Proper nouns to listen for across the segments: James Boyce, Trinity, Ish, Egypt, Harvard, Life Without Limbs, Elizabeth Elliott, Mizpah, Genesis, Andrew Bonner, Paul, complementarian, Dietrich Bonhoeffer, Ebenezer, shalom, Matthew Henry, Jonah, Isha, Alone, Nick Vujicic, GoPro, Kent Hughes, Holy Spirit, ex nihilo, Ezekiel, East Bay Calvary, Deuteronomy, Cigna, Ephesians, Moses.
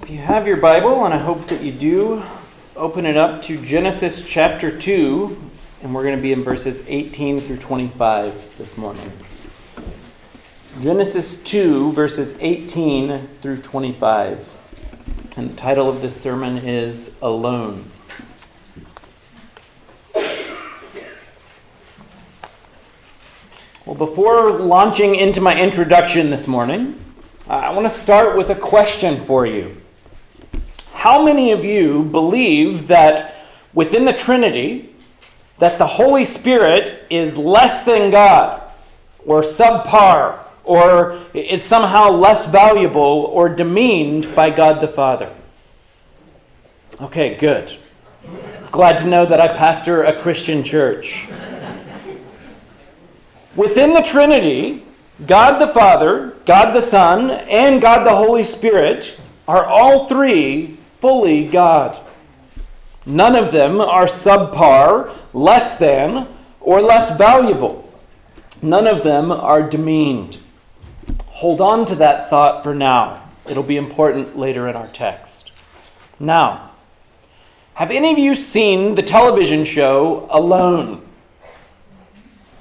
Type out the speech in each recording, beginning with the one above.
If you have your Bible, and I hope that you do, open it up to Genesis chapter 2, and we're going to be in verses 18 through 25 this morning. Genesis 2, verses 18 through 25. And the title of this sermon is Alone. Well, before launching into my introduction this morning, I want to start with a question for you. How many of you believe that within the Trinity, that the Holy Spirit is less than God, or subpar, or is somehow less valuable or demeaned by God the Father? Okay, good. Glad to know that I pastor a Christian church. Within the Trinity, God the Father, God the Son, and God the Holy Spirit are all three fully God. None of them are subpar, less than, or less valuable. None of them are demeaned. Hold on to that thought for now. It'll be important later in our text. Now, have any of you seen the television show Alone?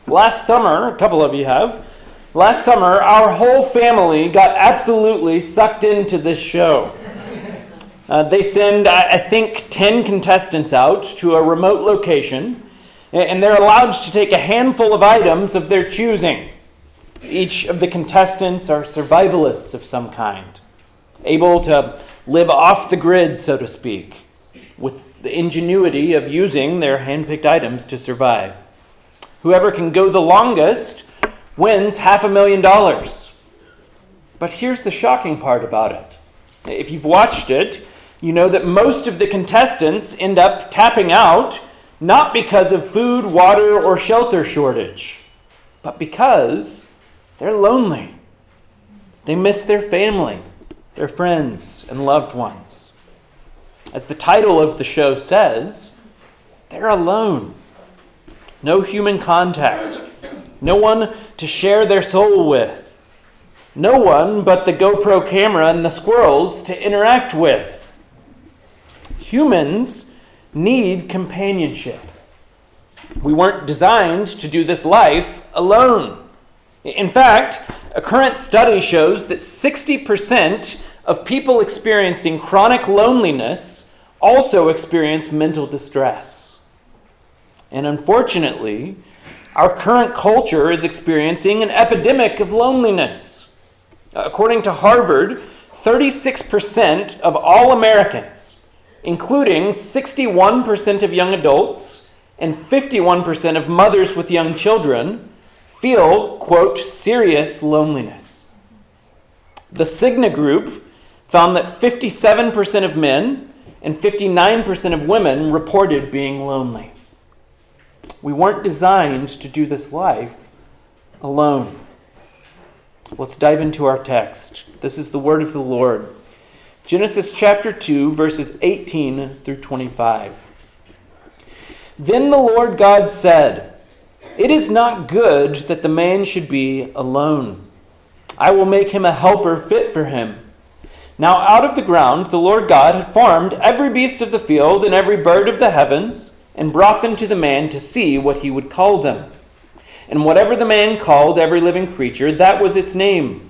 Last summer, a couple of you have, last summer our whole family got absolutely sucked into this show. They send, I think, 10 contestants out to a remote location, and they're allowed to take a handful of items of their choosing. Each of the contestants are survivalists of some kind, able to live off the grid, so to speak, with the ingenuity of using their handpicked items to survive. Whoever can go the longest wins $500,000. But here's the shocking part about it. If you've watched it, you know that most of the contestants end up tapping out, not because of food, water, or shelter shortage, but because they're lonely. They miss their family, their friends, and loved ones. As the title of the show says, they're alone. No human contact. No one to share their soul with. No one but the GoPro camera and the squirrels to interact with. Humans need companionship. We weren't designed to do this life alone. In fact, a current study shows that 60% of people experiencing chronic loneliness also experience mental distress. And unfortunately, our current culture is experiencing an epidemic of loneliness. According to Harvard, 36% of all Americans, including 61% of young adults and 51% of mothers with young children, feel, quote, serious loneliness. The Cigna group found that 57% of men and 59% of women reported being lonely. We weren't designed to do this life alone. Let's dive into our text. This is the word of the Lord. Genesis chapter 2, verses 18 through 25. Then the Lord God said, "It is not good that the man should be alone. I will make him a helper fit for him." Now out of the ground the Lord God had formed every beast of the field and every bird of the heavens, and brought them to the man to see what he would call them. And whatever the man called every living creature, that was its name.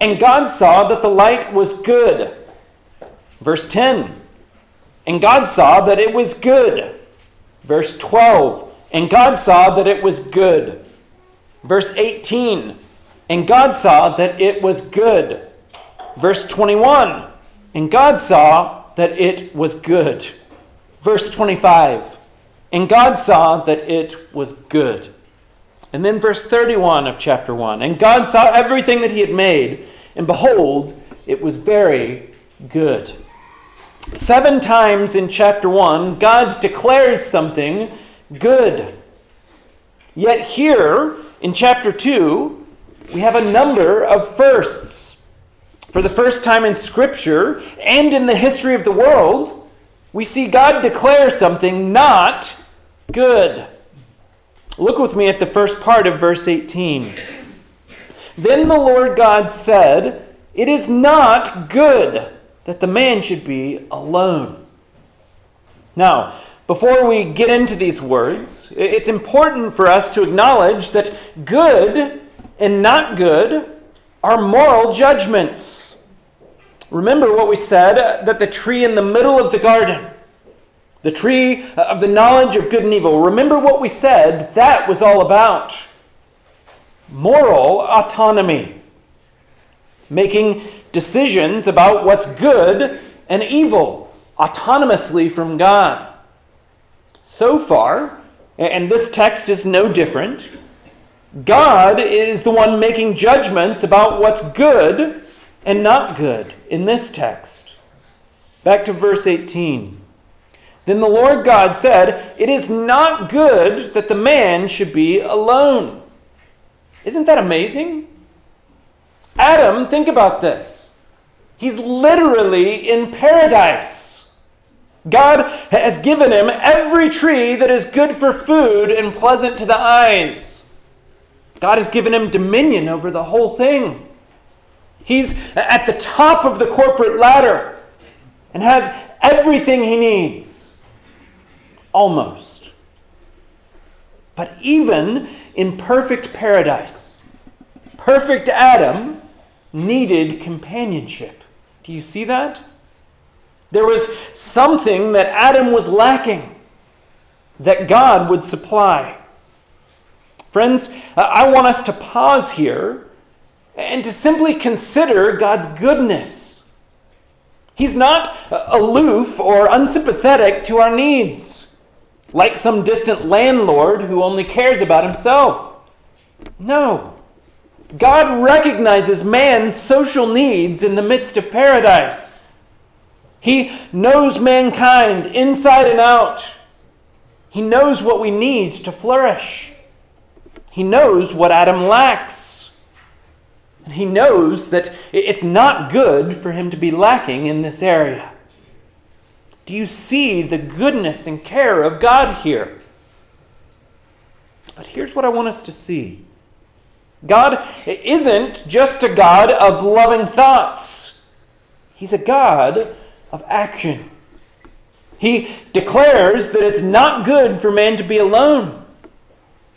And God saw that the light was good. Verse 10. And God saw that it was good. Verse 12. And God saw that it was good. Verse 18. And God saw that it was good. Verse 21. And God saw that it was good. Verse 25. And God saw that it was good. And then verse 31 of chapter 1. And God saw everything that he had made, and behold, it was very good. 7 times in chapter 1, God declares something good. Yet here, in chapter 2, we have a number of firsts. For the first time in Scripture, and in the history of the world, we see God declare something not good. Look with me at the first part of verse 18. Then the Lord God said, "It is not good that the man should be alone." Now, before we get into these words, it's important for us to acknowledge that good and not good are moral judgments. Remember what we said, that the tree in the middle of the garden, the tree of the knowledge of good and evil. Remember what we said that was all about. Moral autonomy. Making decisions about what's good and evil autonomously from God. So far, and this text is no different, God is the one making judgments about what's good and not good in this text. Back to verse 18. Then the Lord God said, "It is not good that the man should be alone." Isn't that amazing? Adam, think about this. He's literally in paradise. God has given him every tree that is good for food and pleasant to the eyes. God has given him dominion over the whole thing. He's at the top of the corporate ladder and has everything he needs. Almost. But even in perfect paradise, perfect Adam needed companionship. Do you see that? There was something that Adam was lacking that God would supply. Friends, I want us to pause here and to simply consider God's goodness. He's not aloof or unsympathetic to our needs, like some distant landlord who only cares about himself. No. God recognizes man's social needs in the midst of paradise. He knows mankind inside and out. He knows what we need to flourish. He knows what Adam lacks. And he knows that it's not good for him to be lacking in this area. Do you see the goodness and care of God here? But here's what I want us to see. God isn't just a God of loving thoughts. He's a God of action. He declares that it's not good for man to be alone.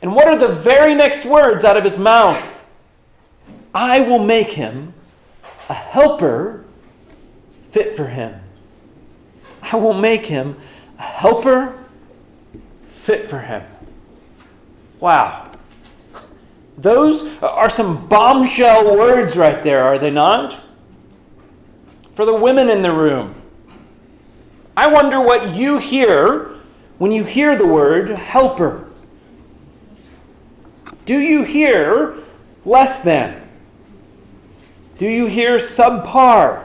And what are the very next words out of his mouth? "I will make him a helper fit for him." I will make him a helper fit for him. Wow. Those are some bombshell words right there, are they not? For the women in the room, I wonder what you hear when you hear the word helper. Do you hear less than? Do you hear subpar?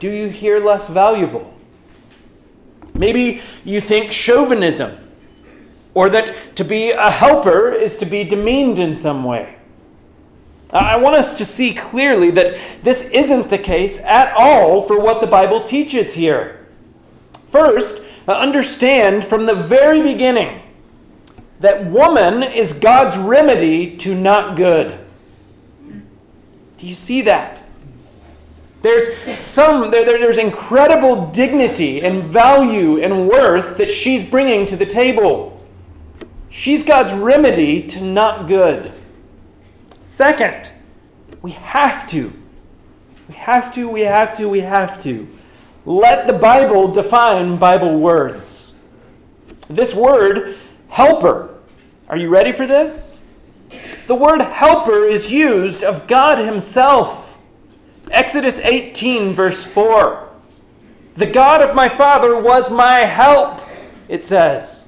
Do you hear less valuable? Maybe you think chauvinism, or that to be a helper is to be demeaned in some way. I want us to see clearly that this isn't the case at all for what the Bible teaches here. First, understand from the very beginning that woman is God's remedy to not good. Do you see that? There's incredible dignity and value and worth that she's bringing to the table. She's God's remedy to not good. Second, we have to Let the Bible define Bible words. This word, helper, are you ready for this? The word helper is used of God himself. Exodus 18, verse 4. The God of my father was my help, it says.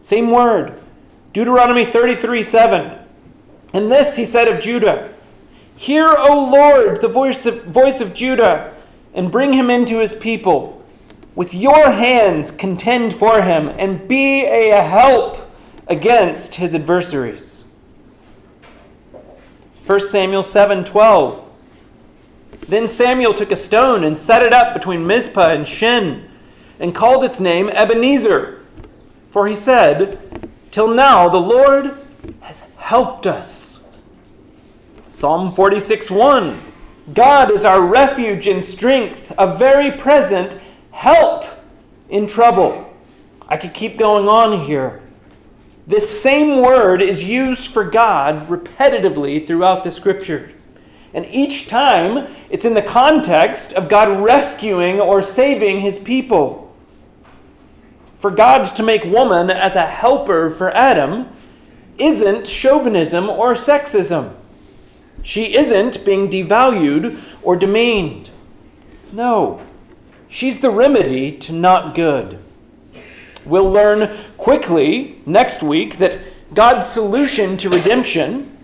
Same word. Deuteronomy 33, 7. And this he said of Judah, hear, O Lord, the voice of Judah, and bring him into his people. With your hands contend for him, and be a help against his adversaries. 1 Samuel 7, 12. Then Samuel took a stone and set it up between Mizpah and Shin, and called its name Ebenezer. For he said, till now the Lord has helped us. Psalm 46:1. God is our refuge and strength, a very present help in trouble. I could keep going on here. This same word is used for God repetitively throughout the Scripture. And each time, it's in the context of God rescuing or saving his people. For God to make woman as a helper for Adam isn't chauvinism or sexism. She isn't being devalued or demeaned. No, she's the remedy to not good. We'll learn quickly next week that God's solution to redemption,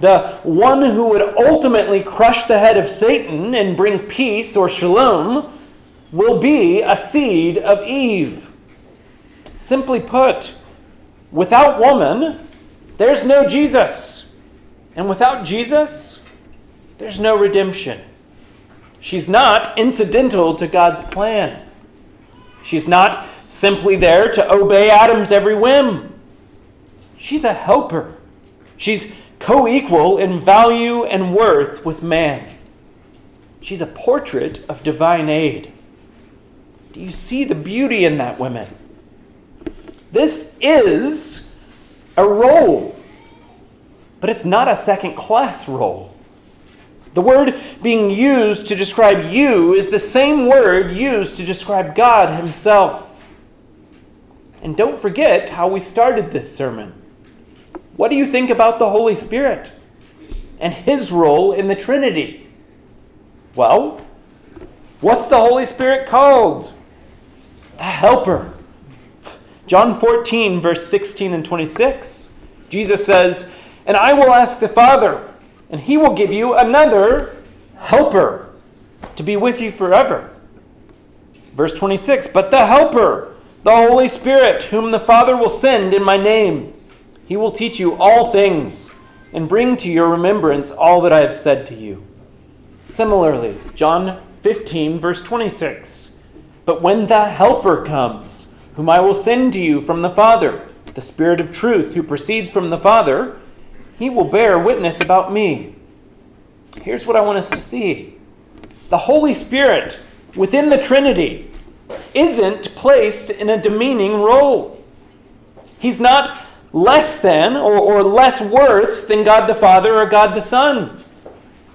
the one who would ultimately crush the head of Satan and bring peace or shalom, will be a seed of Eve. Simply put, without woman, there's no Jesus. And without Jesus, there's no redemption. She's not incidental to God's plan. She's not simply there to obey Adam's every whim. She's a helper. She's co-equal in value and worth with man. She's a portrait of divine aid. Do you see the beauty in that, women? This is a role, but it's not a second-class role. The word being used to describe you is the same word used to describe God himself. And don't forget how we started this sermon. What do you think about the Holy Spirit and his role in the Trinity? Well, what's the Holy Spirit called? A helper. John 14, verse 16 and 26, Jesus says, and I will ask the Father, and he will give you another helper to be with you forever. Verse 26, but the helper, the Holy Spirit, whom the Father will send in my name, he will teach you all things and bring to your remembrance all that I have said to you. Similarly, John 15, verse 26. But when the Helper comes, whom I will send to you from the Father, the Spirit of truth who proceeds from the Father, he will bear witness about me. Here's what I want us to see. The Holy Spirit within the Trinity isn't placed in a demeaning role. He's not less than or less worth than God the Father or God the Son.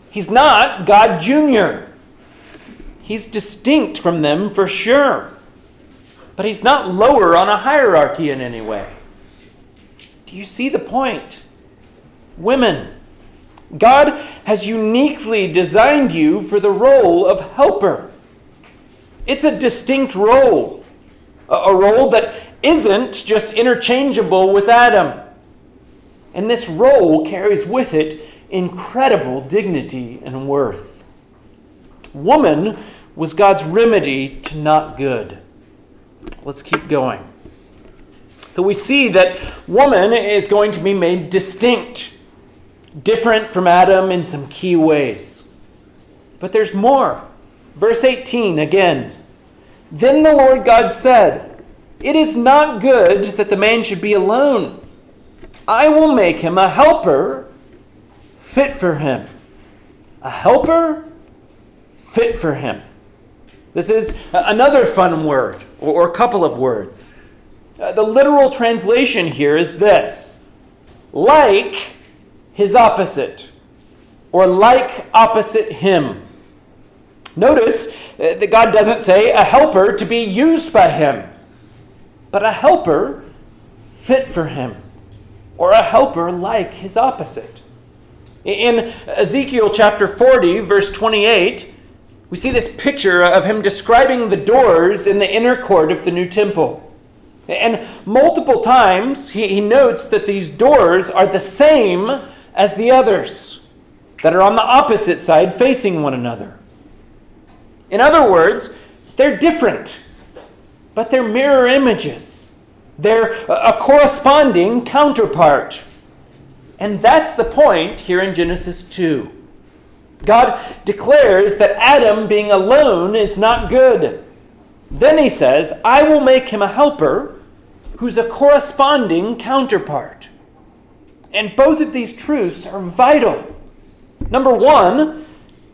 He's not God Jr. He's distinct from them for sure. But he's not lower on a hierarchy in any way. Do you see the point? Women, God has uniquely designed you for the role of helper. It's a distinct role, a role that isn't just interchangeable with Adam. And this role carries with it incredible dignity and worth. Woman was God's remedy to not good. Let's keep going. So we see that woman is going to be made distinct, different from Adam in some key ways. But there's more. Verse 18 again. Then the Lord God said, it is not good that the man should be alone. I will make him a helper fit for him. A helper fit for him. This is another fun word, or a couple of words. The literal translation here is this. Like his opposite, or like opposite him. Notice that God doesn't say a helper to be used by him, but a helper fit for him, or a helper like his opposite. In Ezekiel chapter 40, verse 28, we see this picture of him describing the doors in the inner court of the new temple. And multiple times he notes that these doors are the same as the others that are on the opposite side facing one another. In other words, they're different, but they're mirror images. They're a corresponding counterpart. And that's the point here in Genesis 2. God declares that Adam being alone is not good. Then he says, I will make him a helper who's a corresponding counterpart. And both of these truths are vital. Number one,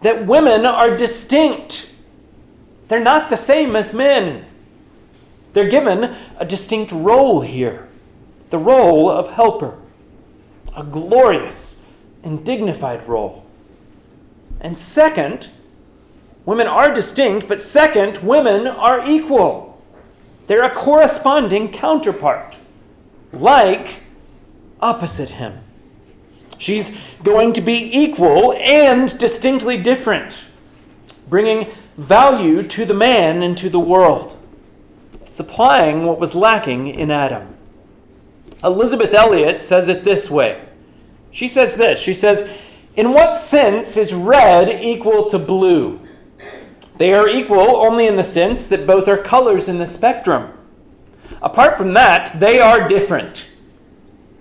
that women are distinct. They're not the same as men. They're given a distinct role here, the role of helper, a glorious and dignified role. And second, women are distinct, but second, women are equal. They're a corresponding counterpart, like opposite him. She's going to be equal and distinctly different, bringing value to the man and to the world, supplying what was lacking in Adam. Elizabeth Elliott says it this way. She says this. She says, in what sense is red equal to blue? They are equal only in the sense that both are colors in the spectrum. Apart from that, they are different.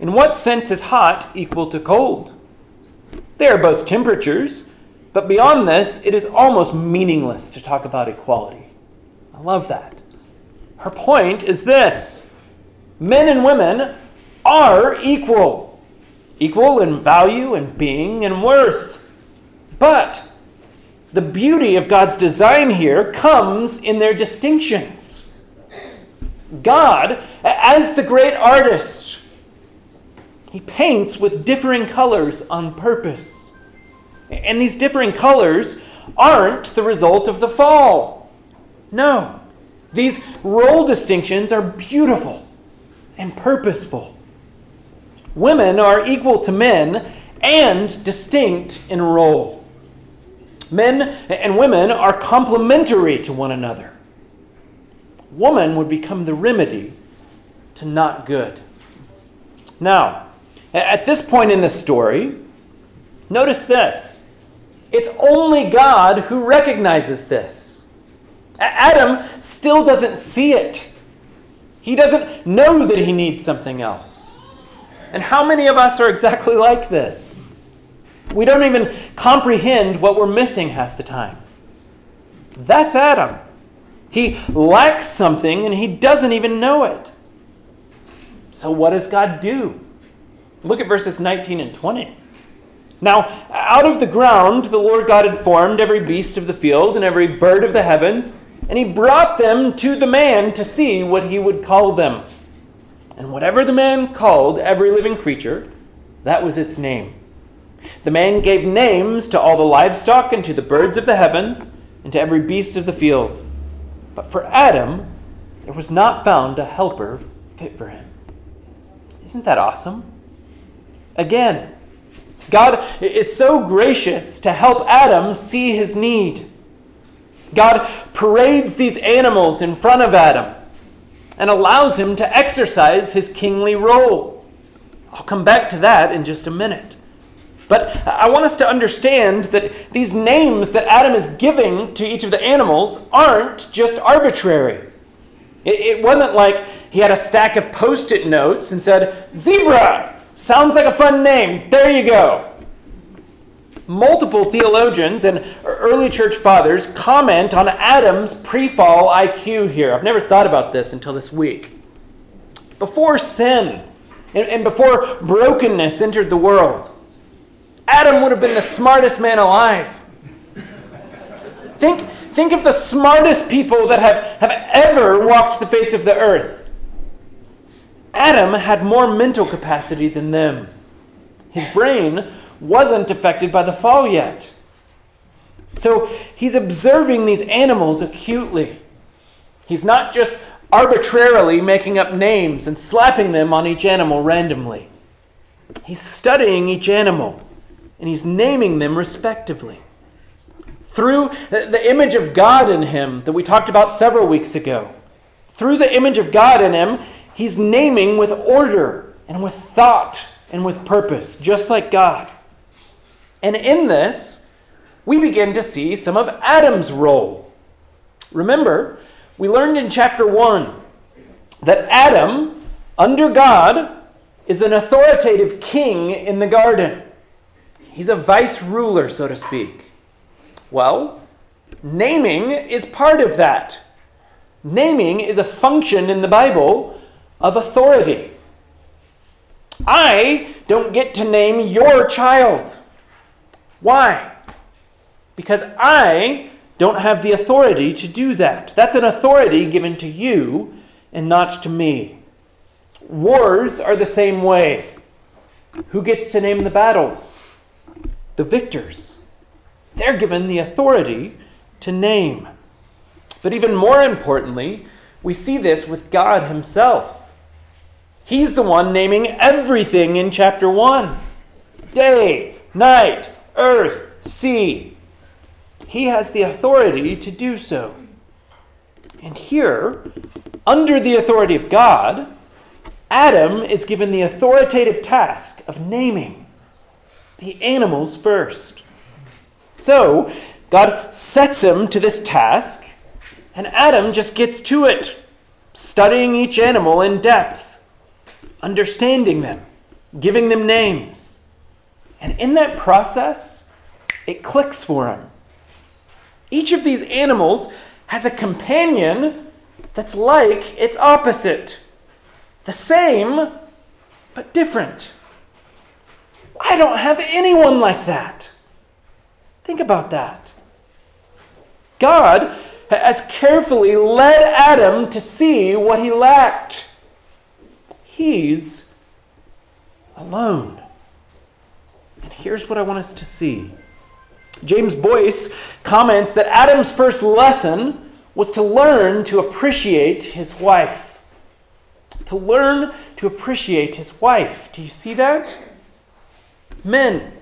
In what sense is hot equal to cold? They are both temperatures, but beyond this, it is almost meaningless to talk about equality. I love that. Her point is this. Men and women are equal. Equal in value and being and worth. But the beauty of God's design here comes in their distinctions. God, as the great artist, he paints with differing colors on purpose. And these differing colors aren't the result of the fall. No. These role distinctions are beautiful and purposeful. Women are equal to men and distinct in role. Men and women are complementary to one another. Woman would become the remedy to not good. Now, at this point in the story, notice this. It's only God who recognizes this. Adam still doesn't see it. He doesn't know that he needs something else. And how many of us are exactly like this? We don't even comprehend what we're missing half the time. That's Adam. He lacks something and he doesn't even know it. So what does God do? Look at verses 19 and 20. Now, out of the ground the Lord God had formed every beast of the field and every bird of the heavens, and he brought them to the man to see what he would call them. And whatever the man called every living creature, that was its name. The man gave names to all the livestock and to the birds of the heavens and to every beast of the field. But for Adam, there was not found a helper fit for him. Isn't that awesome? Again, God is so gracious to help Adam see his need. God parades these animals in front of Adam and allows him to exercise his kingly role. I'll come back to that in just a minute. But I want us to understand that these names that Adam is giving to each of the animals aren't just arbitrary. It wasn't like he had a stack of Post-it notes and said, zebra! Sounds like a fun name. There you go. Multiple theologians and early church fathers comment on Adam's pre-fall IQ here. I've never thought about this until this week. Before sin and before brokenness entered the world, Adam would have been the smartest man alive. Think of the smartest people that have ever walked the face of the earth. Adam had more mental capacity than them. His brain wasn't affected by the fall yet. So he's observing these animals acutely. He's not just arbitrarily making up names and slapping them on each animal randomly. He's studying each animal, and he's naming them respectively. Through the image of God in him that we talked about several weeks ago, through the image of God in him, he's naming with order and with thought and with purpose, just like God. And in this, we begin to see some of Adam's role. Remember, we learned in chapter 1 that Adam, under God, is an authoritative king in the garden. He's a vice ruler, so to speak. Well, naming is part of that. Naming is a function in the Bible of authority. I don't get to name your child. Why? Because I don't have the authority to do that. That's an authority given to you and not to me. Wars are the same way. Who gets to name the battles? The victors. They're given the authority to name. But even more importantly, we see this with God himself. He's the one naming everything in chapter 1. Day, night, earth, sea. He has the authority to do so. And here, under the authority of God, Adam is given the authoritative task of naming the animals first. So, God sets him to this task, and Adam just gets to it, studying each animal in depth, understanding them, giving them names. And in that process, it clicks for him. Each of these animals has a companion that's like its opposite. The same, but different. I don't have anyone like that. Think about that. God has carefully led Adam to see what he lacked. He's alone. And here's what I want us to see. James Boyce comments that Adam's first lesson was to learn to appreciate his wife. To learn to appreciate his wife. Do you see that? Men,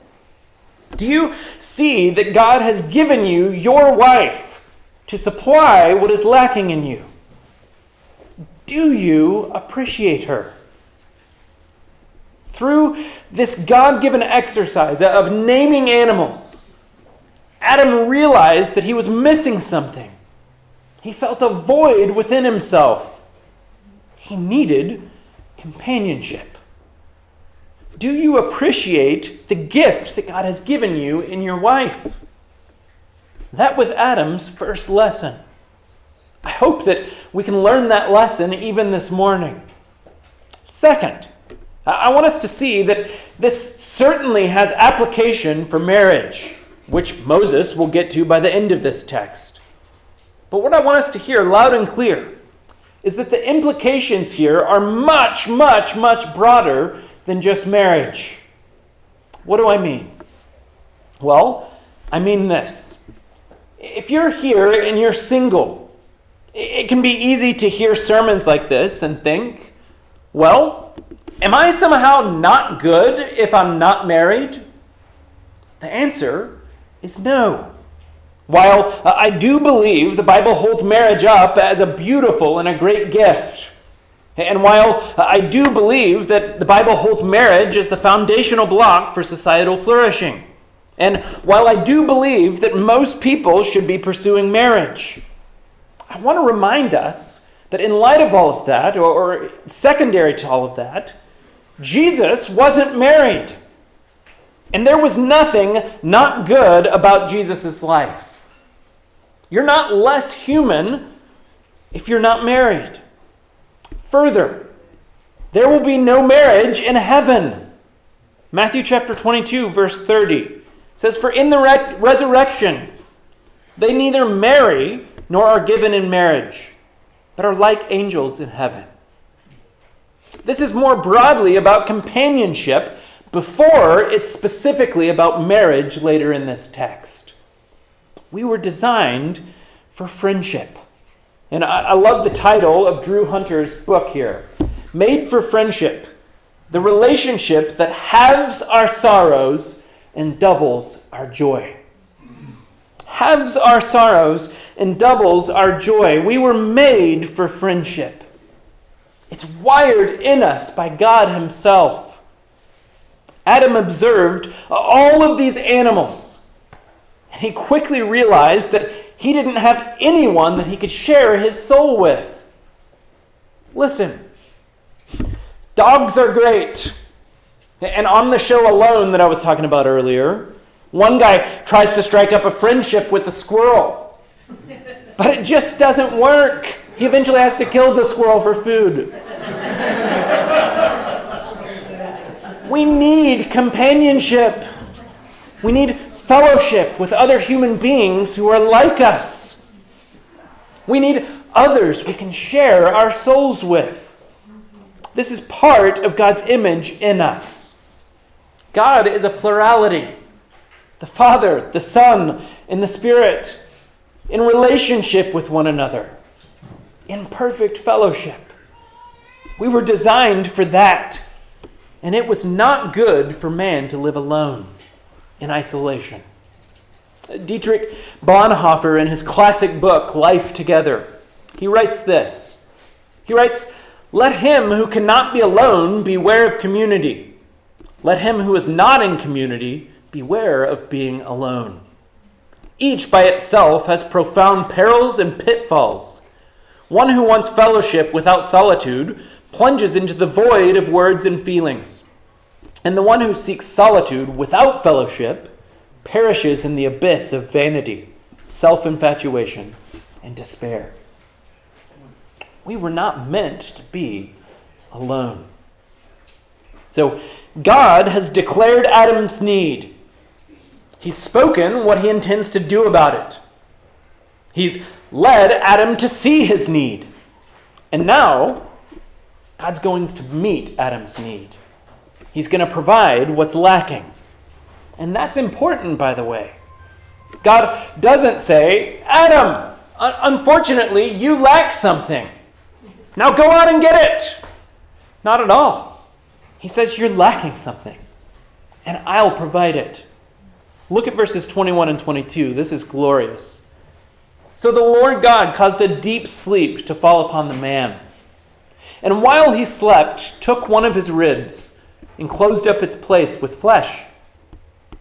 do you see that God has given you your wife to supply what is lacking in you? Do you appreciate her? Through this God-given exercise of naming animals, Adam realized that he was missing something. He felt a void within himself. He needed companionship. Do you appreciate the gift that God has given you in your wife? That was Adam's first lesson. I hope that we can learn that lesson even this morning. Second, I want us to see that this certainly has application for marriage, which Moses will get to by the end of this text. But what I want us to hear loud and clear is that the implications here are much, much, much broader than just marriage. What do I mean? Well, I mean this. If you're here and you're single, it can be easy to hear sermons like this and think, well, am I somehow not good if I'm not married? The answer is no. While I do believe the Bible holds marriage up as a beautiful and a great gift, and while I do believe that the Bible holds marriage as the foundational block for societal flourishing, and while I do believe that most people should be pursuing marriage, I want to remind us that in light of all of that, or secondary to all of that, Jesus wasn't married. And there was nothing not good about Jesus' life. You're not less human if you're not married. Further, there will be no marriage in heaven. Matthew chapter 22, verse 30 says, "For in the resurrection they neither marry nor are given in marriage, but are like angels in heaven." This is more broadly about companionship before it's specifically about marriage later in this text. We were designed for friendship. And I love the title of Drew Hunter's book here. Made for Friendship, the relationship that halves our sorrows and doubles our joy. Halves our sorrows and doubles our joy. We were made for friendship. It's wired in us by God Himself. Adam observed all of these animals, and he quickly realized that he didn't have anyone that he could share his soul with. Listen, dogs are great. And on the show Alone that I was talking about earlier, one guy tries to strike up a friendship with a squirrel, but it just doesn't work. He eventually has to kill the squirrel for food. We need companionship. We need fellowship with other human beings who are like us. We need others we can share our souls with. This is part of God's image in us. God is a plurality. The Father, the Son, and the Spirit in relationship with one another, in perfect fellowship. We were designed for that. And it was not good for man to live alone, in isolation. Dietrich Bonhoeffer, in his classic book, Life Together, he writes this. He writes, "Let him who cannot be alone beware of community. Let him who is not in community beware of being alone. Each by itself has profound perils and pitfalls. One who wants fellowship without solitude plunges into the void of words and feelings. And the one who seeks solitude without fellowship perishes in the abyss of vanity, self-infatuation, and despair." We were not meant to be alone. So God has declared Adam's need. He's spoken what he intends to do about it. He's led Adam to see his need. And now God's going to meet Adam's need. He's going to provide what's lacking. And that's important, by the way. God doesn't say, "Adam, unfortunately, you lack something. Now go out and get it." Not at all. He says, "You're lacking something, and I'll provide it." Look at verses 21 and 22. This is glorious. "So the Lord God caused a deep sleep to fall upon the man. And while he slept, took one of his ribs and closed up its place with flesh.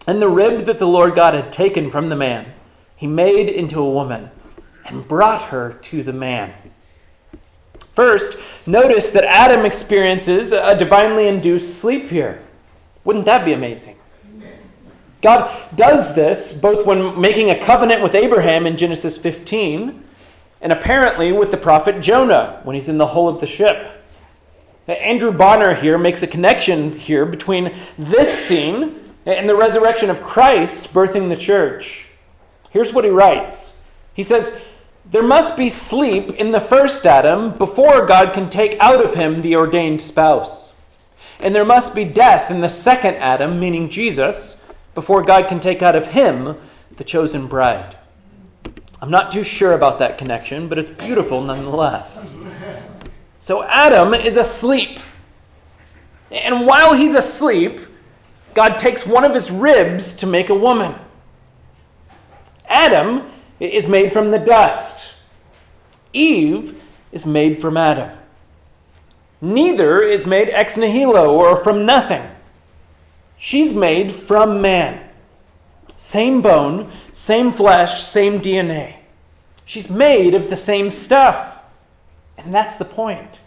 And the rib that the Lord God had taken from the man, he made into a woman and brought her to the man." First, notice that Adam experiences a divinely induced sleep here. Wouldn't that be amazing? God does this both when making a covenant with Abraham in Genesis 15 and apparently with the prophet Jonah when he's in the hull of the ship. Andrew Bonner here makes a connection here between this scene and the resurrection of Christ birthing the church. Here's what he writes. He says, "There must be sleep in the first Adam before God can take out of him the ordained spouse. And there must be death in the second Adam, meaning Jesus, before God can take out of him the chosen bride." I'm not too sure about that connection, but it's beautiful nonetheless. So Adam is asleep. And while he's asleep, God takes one of his ribs to make a woman. Adam is made from the dust. Eve is made from Adam. Neither is made ex nihilo or from nothing. She's made from man. Same bone, same flesh, same DNA. She's made of the same stuff. And that's the point.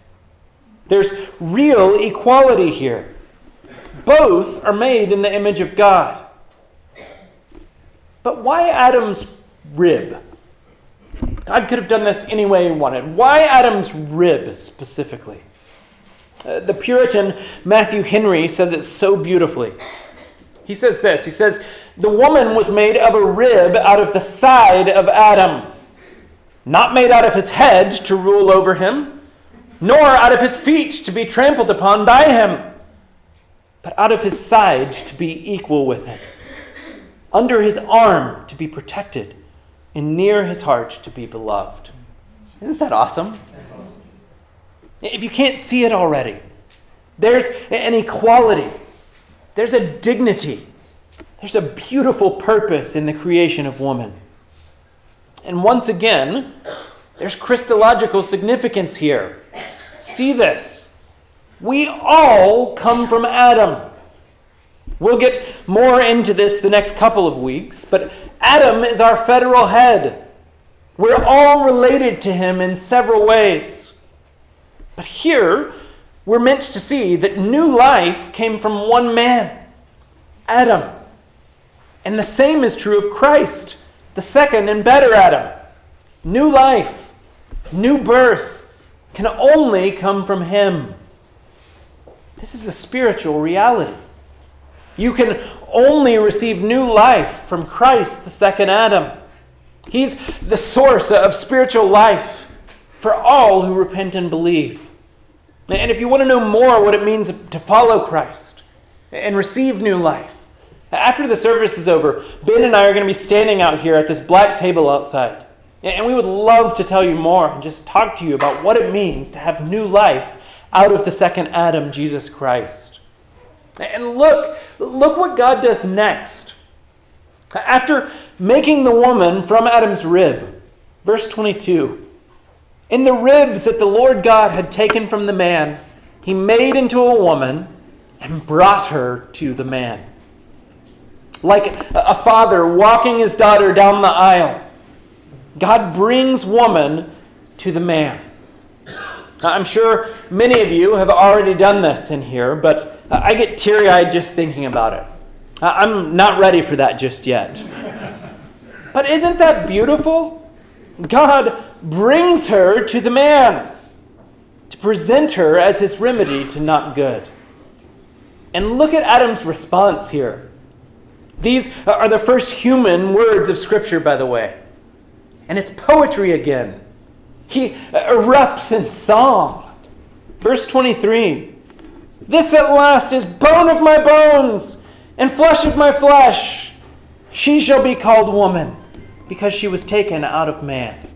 There's real equality here. Both are made in the image of God. But why Adam's rib? God could have done this any way he wanted. Why Adam's rib specifically? The Puritan Matthew Henry says it so beautifully. He says this. He says, "The woman was made of a rib out of the side of Adam. Not made out of his head to rule over him, nor out of his feet to be trampled upon by him, but out of his side to be equal with him, under his arm to be protected, and near his heart to be beloved. Isn't that awesome? If you can't see it already, there's an equality. There's a dignity. There's a beautiful purpose in the creation of woman. And once again, there's Christological significance here. See this. We all come from Adam. We'll get more into this the next couple of weeks, but Adam is our federal head. We're all related to him in several ways. But here, we're meant to see that new life came from one man, Adam. And the same is true of Christ, the second and better Adam. New life, new birth can only come from him. This is a spiritual reality. You can only receive new life from Christ, the second Adam. He's the source of spiritual life for all who repent and believe. And if you want to know more what it means to follow Christ and receive new life, after the service is over, Ben and I are going to be standing out here at this black table outside. And we would love to tell you more and just talk to you about what it means to have new life out of the second Adam, Jesus Christ. And look what God does next. After making the woman from Adam's rib, verse 22, in the rib that the Lord God had taken from the man, he made into a woman and brought her to the man. Like a father walking his daughter down the aisle, God brings woman to the man. I'm sure many of you have already done this in here, but I get teary-eyed just thinking about it. I'm not ready for that just yet. But isn't that beautiful? God brings her to the man to present her as his remedy to not good. And look at Adam's response here. These are the first human words of Scripture, by the way. And it's poetry again. He erupts in song. Verse 23. This at last is bone of my bones and flesh of my flesh. She shall be called woman because she was taken out of man.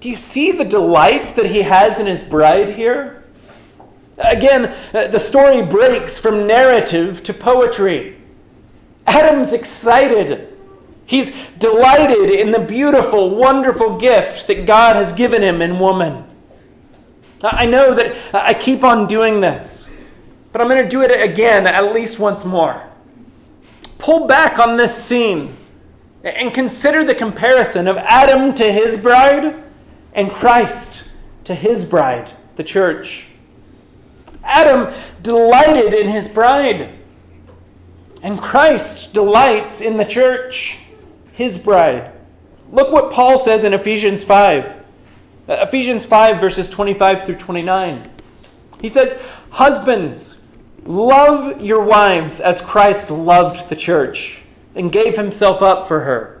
Do you see the delight that he has in his bride here? Again, the story breaks from narrative to poetry. Adam's excited. He's delighted in the beautiful, wonderful gift that God has given him in woman. I know that I keep on doing this, but I'm going to do it again at least once more. Pull back on this scene and consider the comparison of Adam to his bride and Christ to his bride, the church. Adam delighted in his bride, and Christ delights in the church, his bride. Look what Paul says in Ephesians 5. Ephesians 5 verses 25 through 29. He says, husbands, love your wives as Christ loved the church and gave himself up for her,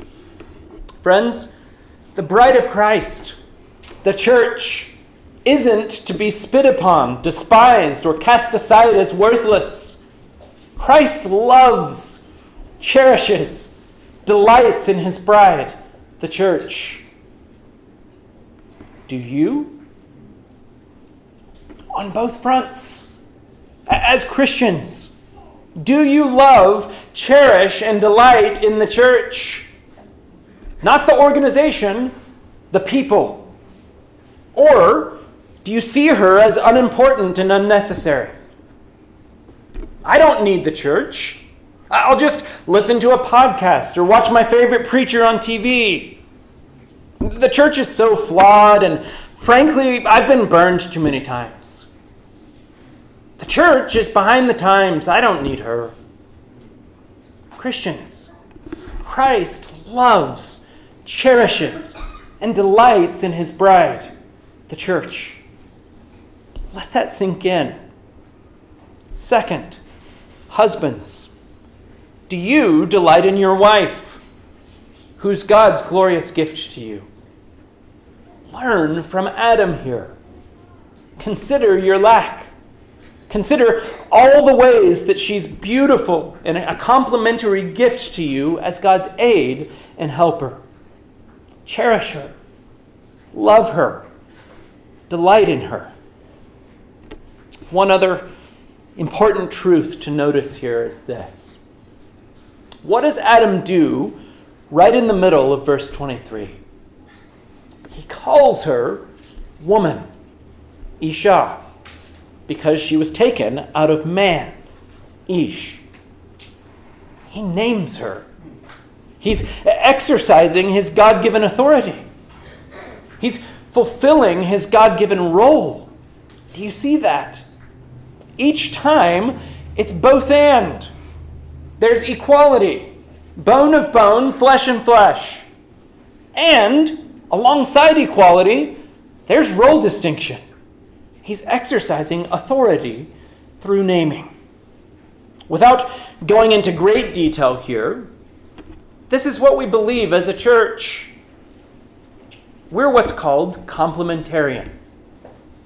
Friends, the bride of Christ, the church, isn't to be spit upon, despised, or cast aside as worthless. Christ loves, cherishes, delights in his bride, the church. Do you? On both fronts, as Christians, do you love, cherish, and delight in the church? Not the organization, the people. Or do you see her as unimportant and unnecessary? I don't need the church. I'll just listen to a podcast or watch my favorite preacher on TV. The church is so flawed, and frankly, I've been burned too many times. The church is behind the times. I don't need her. Christians, Christ loves, cherishes, and delights in his bride, the church. Let that sink in. Second, husbands, do you delight in your wife, who's God's glorious gift to you? Learn from Adam here. Consider your lack. Consider all the ways that she's beautiful and a complimentary gift to you as God's aid and helper. Cherish her. Love her. Delight in her. One other important truth to notice here is this. What does Adam do right in the middle of verse 23? He calls her woman, Isha, because she was taken out of man, Ish. He names her. He's exercising his God-given authority. He's fulfilling his God-given role. Do you see that? Each time, it's both and. There's equality, bone of bone, flesh and flesh. And alongside equality, there's role distinction. He's exercising authority through naming. Without going into great detail here, this is what we believe as a church. We're what's called complementarian.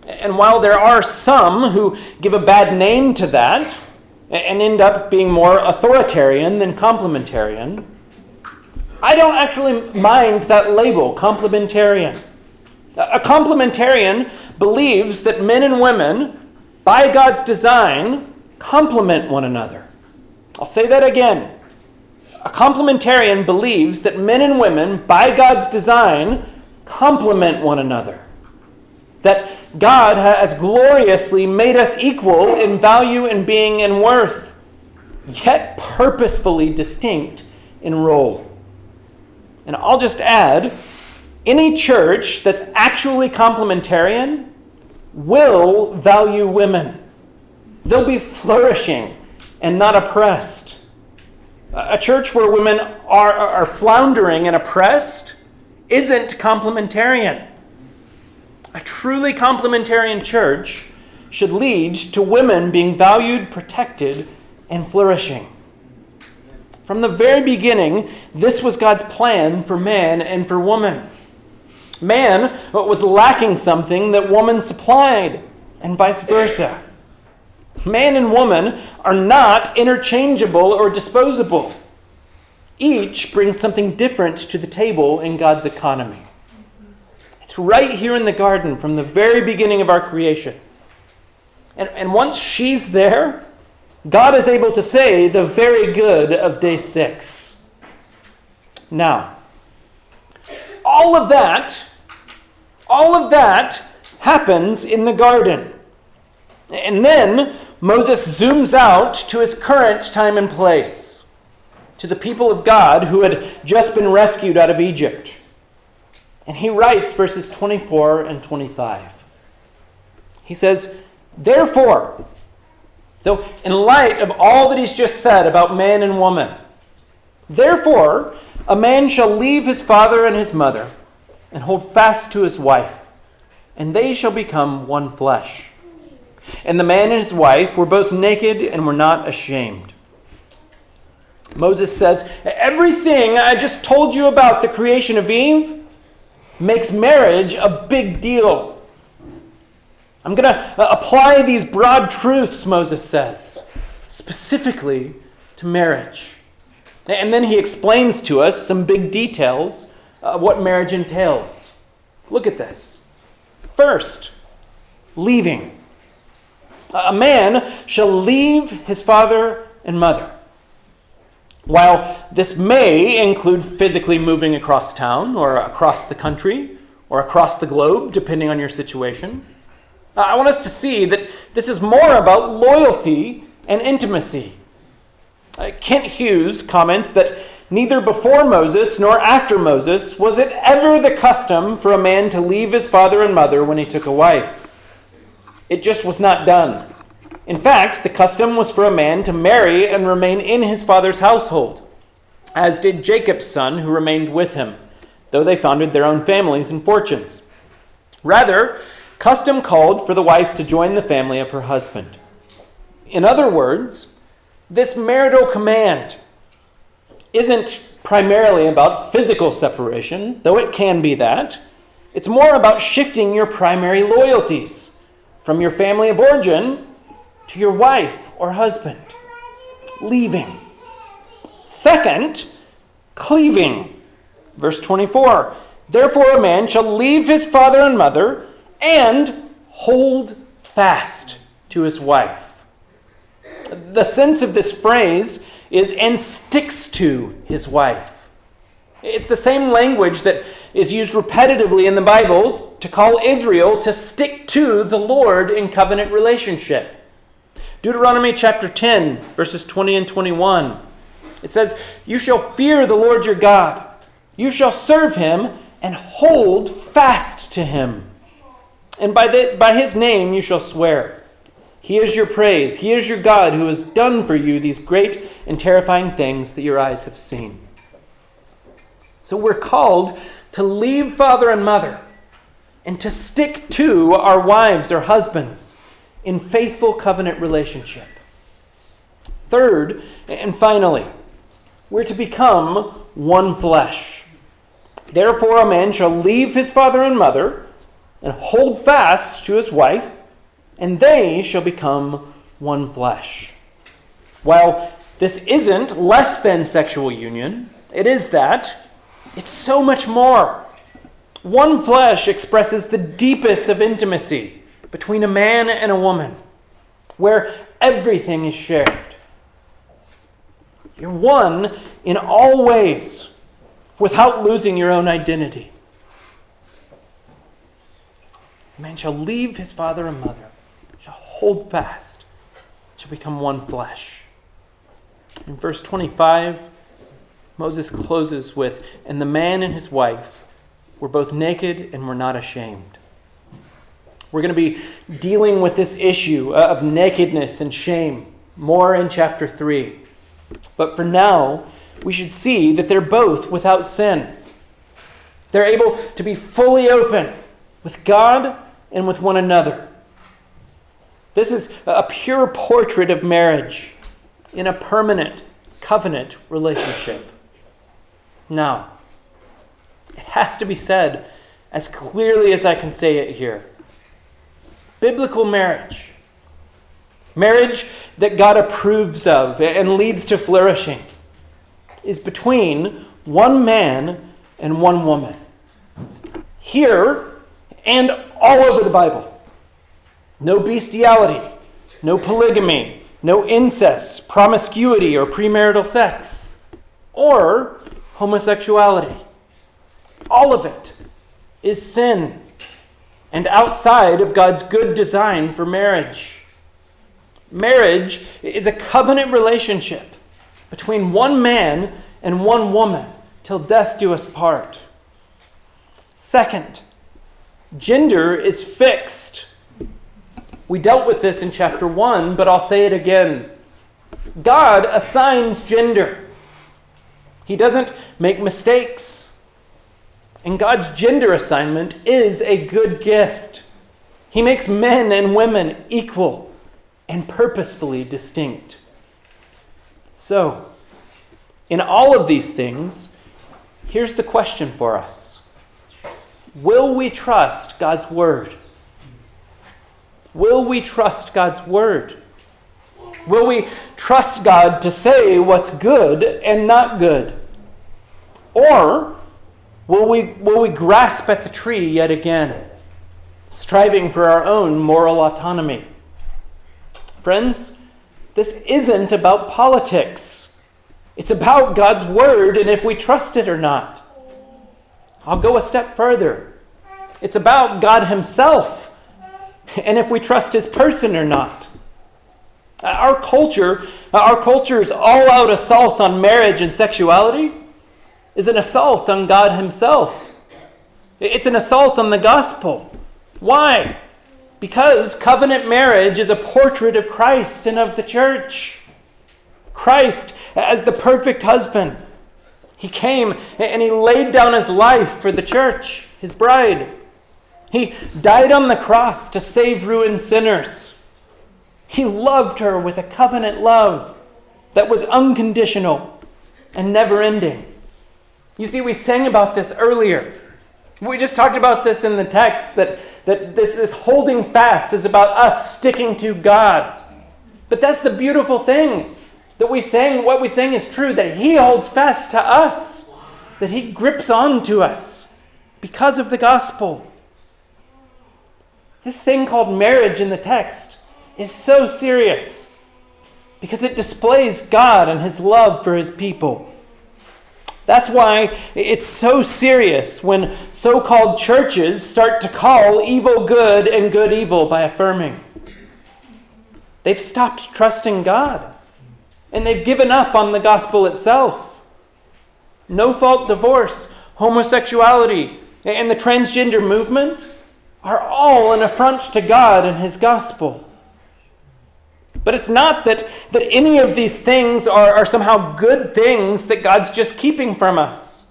And while there are some who give a bad name to that and end up being more authoritarian than complementarian, I don't actually mind that label, complementarian. A complementarian believes that men and women, by God's design, complement one another. I'll say that again. A complementarian believes that men and women, by God's design, complement one another. That God has gloriously made us equal in value and being and worth, yet purposefully distinct in role. And I'll just add, any church that's actually complementarian will value women. They'll be flourishing and not oppressed. A church where women are floundering and oppressed isn't complementarian. A truly complementarian church should lead to women being valued, protected, and flourishing. From the very beginning, this was God's plan for man and for woman. Man was lacking something that woman supplied, and vice versa. Man and woman are not interchangeable or disposable. Each brings something different to the table in God's economy. It's right here in the garden from the very beginning of our creation. And once she's there, God is able to say the very good of day 6. Now, all of that happens in the garden. And then Moses zooms out to his current time and place, to the people of God who had just been rescued out of Egypt. And he writes verses 24 and 25. He says, therefore, so in light of all that he's just said about man and woman, therefore, a man shall leave his father and his mother and hold fast to his wife, and they shall become one flesh. And the man and his wife were both naked and were not ashamed. Moses says, everything I just told you about the creation of Eve makes marriage a big deal. I'm going to apply these broad truths, Moses says, specifically to marriage. And then he explains to us some big details of what marriage entails. Look at this. First, leaving. A man shall leave his father and mother. While this may include physically moving across town or across the country or across the globe, depending on your situation, I want us to see that this is more about loyalty and intimacy. Kent Hughes comments that neither before Moses nor after Moses was it ever the custom for a man to leave his father and mother when he took a wife. It just was not done. In fact, the custom was for a man to marry and remain in his father's household. as did Jacob's son who remained with him, though they founded their own families and fortunes. Rather, custom called for the wife to join the family of her husband. In other words, this marital command isn't primarily about physical separation, though it can be that. It's more about shifting your primary loyalties from your family of origin to your wife or husband. Leaving. Second, cleaving. Verse 24, therefore a man shall leave his father and mother and hold fast to his wife. The sense of this phrase is, and sticks to his wife. It's the same language that is used repetitively in the Bible to call Israel to stick to the Lord in covenant relationship. Deuteronomy chapter 10, verses 20 and 21. It says, you shall fear the Lord your God. You shall serve him and hold fast to him. And by his name you shall swear. He is your praise. He is your God who has done for you these great and terrifying things that your eyes have seen. So we're called to leave father and mother and to stick to our wives or husbands in faithful covenant relationship. Third, and finally, we're to become one flesh. Therefore, a man shall leave his father and mother and hold fast to his wife, and they shall become one flesh. While this isn't less than sexual union, it is that. It's so much more. One flesh expresses the deepest of intimacy between a man and a woman, where everything is shared. You're one in all ways without losing your own identity. A man shall leave his father and mother, shall hold fast, shall become one flesh. In verse 25, Moses closes with, and the man and his wife were both naked and were not ashamed. We're going to be dealing with this issue of nakedness and shame more in chapter 3. But for now, we should see that they're both without sin. They're able to be fully open with God and with one another. This is a pure portrait of marriage in a permanent covenant relationship. Now, it has to be said as clearly as I can say it here. Biblical marriage. Marriage that God approves of and leads to flourishing is between one man and one woman. Here and all over the Bible. No bestiality, no polygamy, no incest, promiscuity, or premarital sex, or homosexuality. All of it is sin and outside of God's good design for marriage. Marriage is a covenant relationship between one man and one woman till death do us part. Second, gender is fixed. We dealt with this in chapter 1, but I'll say it again. God assigns gender. He doesn't make mistakes. And God's gender assignment is a good gift. He makes men and women equal and purposefully distinct. So, in all of these things, here's the question for us. Will we trust God's word? Will we trust God's word? Will we trust God to say what's good and not good? Or will we grasp at the tree yet again, striving for our own moral autonomy? Friends, this isn't about politics. It's about God's word and if we trust it or not. I'll go a step further. It's about God himself and if we trust his person or not. Our culture's all-out assault on marriage and sexuality is an assault on God himself. It's an assault on the gospel. Why? Because covenant marriage is a portrait of Christ and of the church. Christ as the perfect husband He came and he laid down his life for the church, his bride. He died on the cross to save ruined sinners. He loved her with a covenant love that was unconditional and never-ending. You see, we sang about this earlier. We just talked about this in the text, that this holding fast is about us sticking to God. But that's the beautiful thing that we sang. What we sang is true, that He holds fast to us, that He grips on to us because of the gospel. This thing called marriage in the text is so serious because it displays God and His love for His people. That's why it's so serious when so-called churches start to call evil good and good evil by affirming. They've stopped trusting God, and they've given up on the gospel itself. No-fault divorce, homosexuality, and the transgender movement are all an affront to God and His gospel. But it's not that any of these things are somehow good things that God's just keeping from us.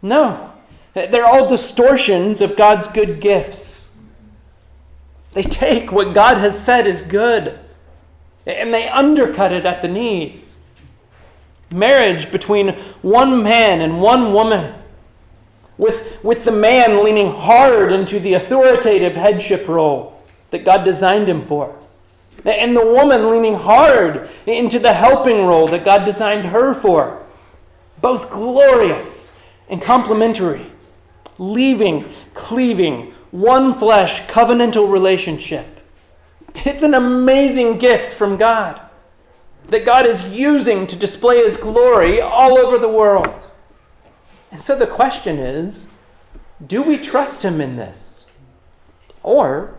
No. They're all distortions of God's good gifts. They take what God has said is good, and they undercut it at the knees. Marriage between one man and one woman, with the man leaning hard into the authoritative headship role that God designed him for, and the woman leaning hard into the helping role that God designed her for. Both glorious and complementary. Leaving, cleaving, one flesh, covenantal relationship. It's an amazing gift from God that God is using to display His glory all over the world. And so the question is, do we trust Him in this? Or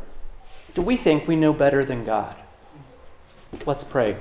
do we think we know better than God? Let's pray.